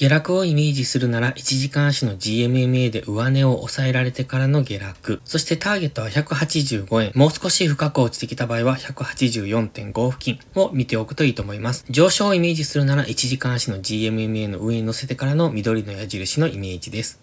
下落をイメージするなら、1時間足の GMMA で上値を抑えられてからの下落。そしてターゲットは185円。もう少し深く落ちてきた場合は 184.5 付近を見ておくといいと思います。上昇をイメージするなら、1時間足の GMMA の上に乗せてからの緑の矢印のイメージです。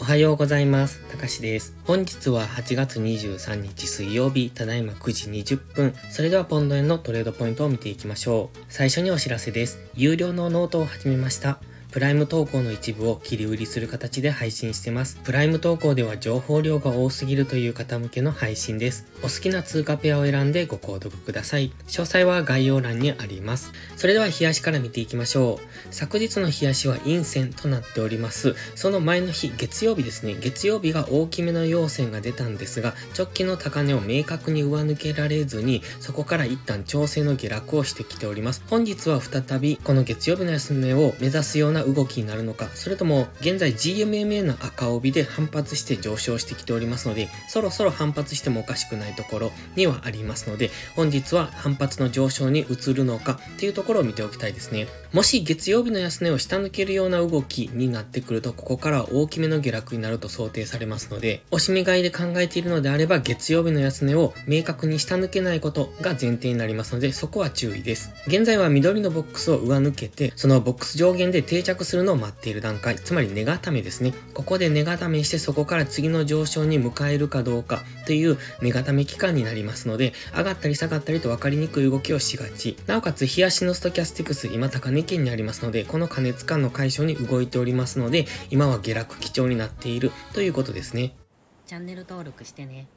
おはようございます。たかしです。本日は8月23日水曜日、ただいま9時20分。それではポンド円のトレードポイントを見ていきましょう。最初にお知らせです。有料のノートを始めました。プライム投稿の一部を切り売りする形で配信してます。プライム投稿では情報量が多すぎるという方向けの配信です。お好きな通貨ペアを選んでご購読ください。詳細は概要欄にあります。それでは日足から見ていきましょう。昨日の日足は陰線となっております。その前の日、月曜日ですね。月曜日が大きめの陽線が出たんですが、直近の高値を明確に上抜けられずに、そこから一旦調整の下落をしてきております。本日は再びこの月曜日の安値を目指すような動きになるのか、それとも現在 GMMA の赤帯で反発して上昇してきておりますので、そろそろ反発してもおかしくないところにはありますので、本日は反発の上昇に移るのかっていうところを見ておきたいですね。もし月曜日の安値を下抜けるような動きになってくると、ここからは大きめの下落になると想定されますので、押し目買いで考えているのであれば、月曜日の安値を明確に下抜けないことが前提になりますので、そこは注意です。現在は緑のボックスを上抜けて、そのボックス上限で定着するのを待っている段階、つまり値固めですね。ここで値固めして、そこから次の上昇に向かえるかどうかという値固め期間になりますので、上がったり下がったりと分かりにくい動きをしがち。なおかつ日足のストキャスティクス、今高値圏にありますので、この過熱感の解消に動いておりますので、今は下落基調になっているということですね。チャンネル登録してね。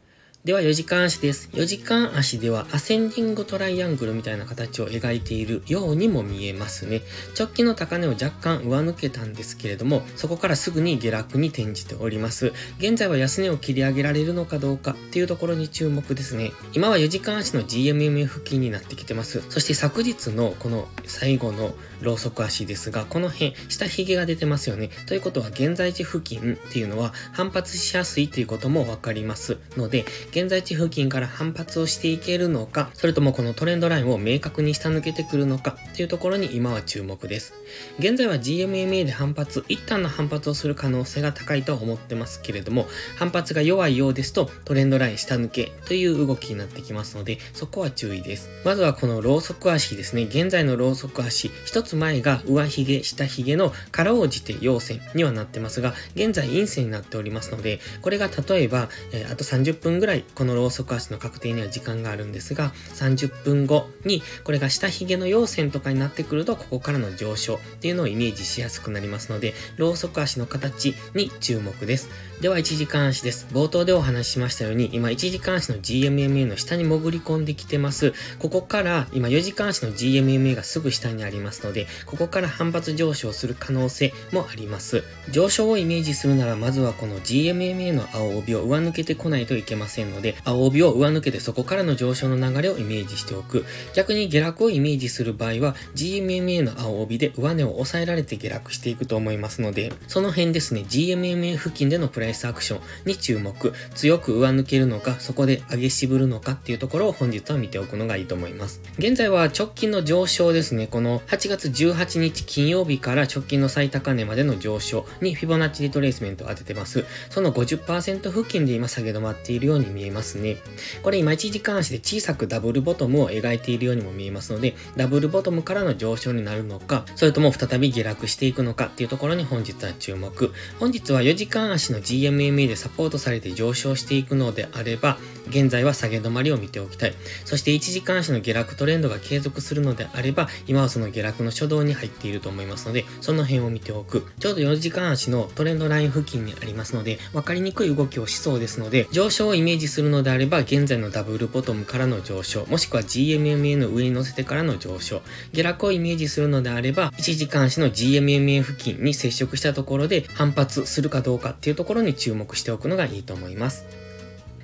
では4時間足です。4時間足ではアセンディングトライアングルみたいな形を描いているようにも見えますね。直近の高値を若干上抜けたんですけれども、そこからすぐに下落に転じております。現在は安値を切り上げられるのかどうかっていうところに注目ですね。今は4時間足の GMMA 付近になってきてます。そして昨日のこの最後のローソク足ですが、この辺、下髭が出てますよね。ということは現在地付近っていうのは反発しやすいということもわかりますので、現在地付近から反発をしていけるのか、それともこのトレンドラインを明確に下抜けてくるのかというところに今は注目です。現在は GMMA で反発、一旦の反発をする可能性が高いとは思ってますけれども、反発が弱いようですとトレンドライン下抜けという動きになってきますので、そこは注意です。まずはこのローソク足ですね。現在のローソク足、一つ前が上髭、下髭のかろうじて陽線にはなってますが、現在陰線になっておりますので、これが例えば、あと30分ぐらいこのローソク足の確定には時間があるんですが、30分後にこれが下髭の陽線とかになってくると、ここからの上昇っていうのをイメージしやすくなりますので、ローソク足の形に注目です。では1時間足です。冒頭でお話ししましたように、今1時間足の GMMA の下に潜り込んできてます。ここから今4時間足の GMMA がすぐ下にありますので、ここから反発上昇する可能性もあります。上昇をイメージするなら、まずはこの GMMA の青帯を上抜けてこないといけませんので、青帯を上抜けてそこからの上昇の流れをイメージしておく。逆に下落をイメージする場合は、 GMMA の青帯で上値を抑えられて下落していくと思いますので、その辺ですね、 GMMA 付近でのプライスアクションに注目。強く上抜けるのか、そこで上げ渋るのかっていうところを本日は見ておくのがいいと思います。現在は直近の上昇ですね。この8月18日金曜日から直近の最高値までの上昇にフィボナッチリトレースメントを当ててます。その 50% 付近で今下げ止まっているように見えますね。これ今1時間足で小さくダブルボトムを描いているようにも見えますので、ダブルボトムからの上昇になるのか、それとも再び下落していくのかっていうところに本日は注目。本日は4時間足の GMMA でサポートされて上昇していくのであれば、現在は下げ止まりを見ておきたい。そして1時間足の下落トレンドが継続するのであれば、今はその下落の初動に入っていると思いますので、その辺を見ておく。ちょうど4時間足のトレンドライン付近にありますので、分かりにくい動きをしそうですので、上昇をイメージするのであれば、現在のダブルボトムからの上昇、もしくは GMMA の上に乗せてからの上昇。下落をイメージするのであれば、1時間足の GMMA 付近に接触したところで反発するかどうかっていうところに注目しておくのがいいと思います。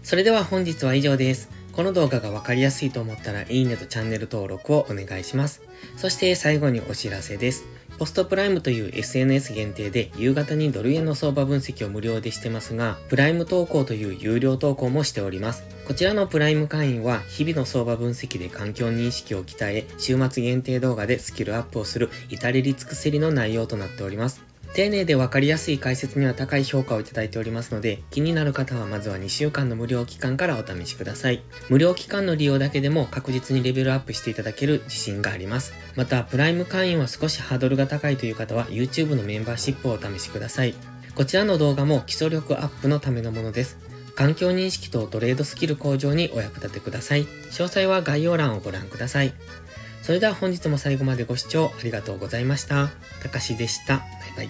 それでは本日は以上です。この動画が分かりやすいと思ったらいいねとチャンネル登録をお願いします。そして最後にお知らせです。ポストプライムという SNS 限定で夕方にドル円の相場分析を無料でしてますが、プライム投稿という有料投稿もしております。こちらのプライム会員は日々の相場分析で環境認識を鍛え、週末限定動画でスキルアップをする至れり尽くせりの内容となっております。丁寧で分かりやすい解説には高い評価をいただいておりますので、気になる方はまずは2週間の無料期間からお試しください。無料期間の利用だけでも確実にレベルアップしていただける自信があります。また、プライム会員は少しハードルが高いという方は YouTube のメンバーシップをお試しください。こちらの動画も基礎力アップのためのものです。環境認識とトレードスキル向上にお役立てください。詳細は概要欄をご覧ください。それでは本日も最後までご視聴ありがとうございました。たかしでした。バイバイ。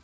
う。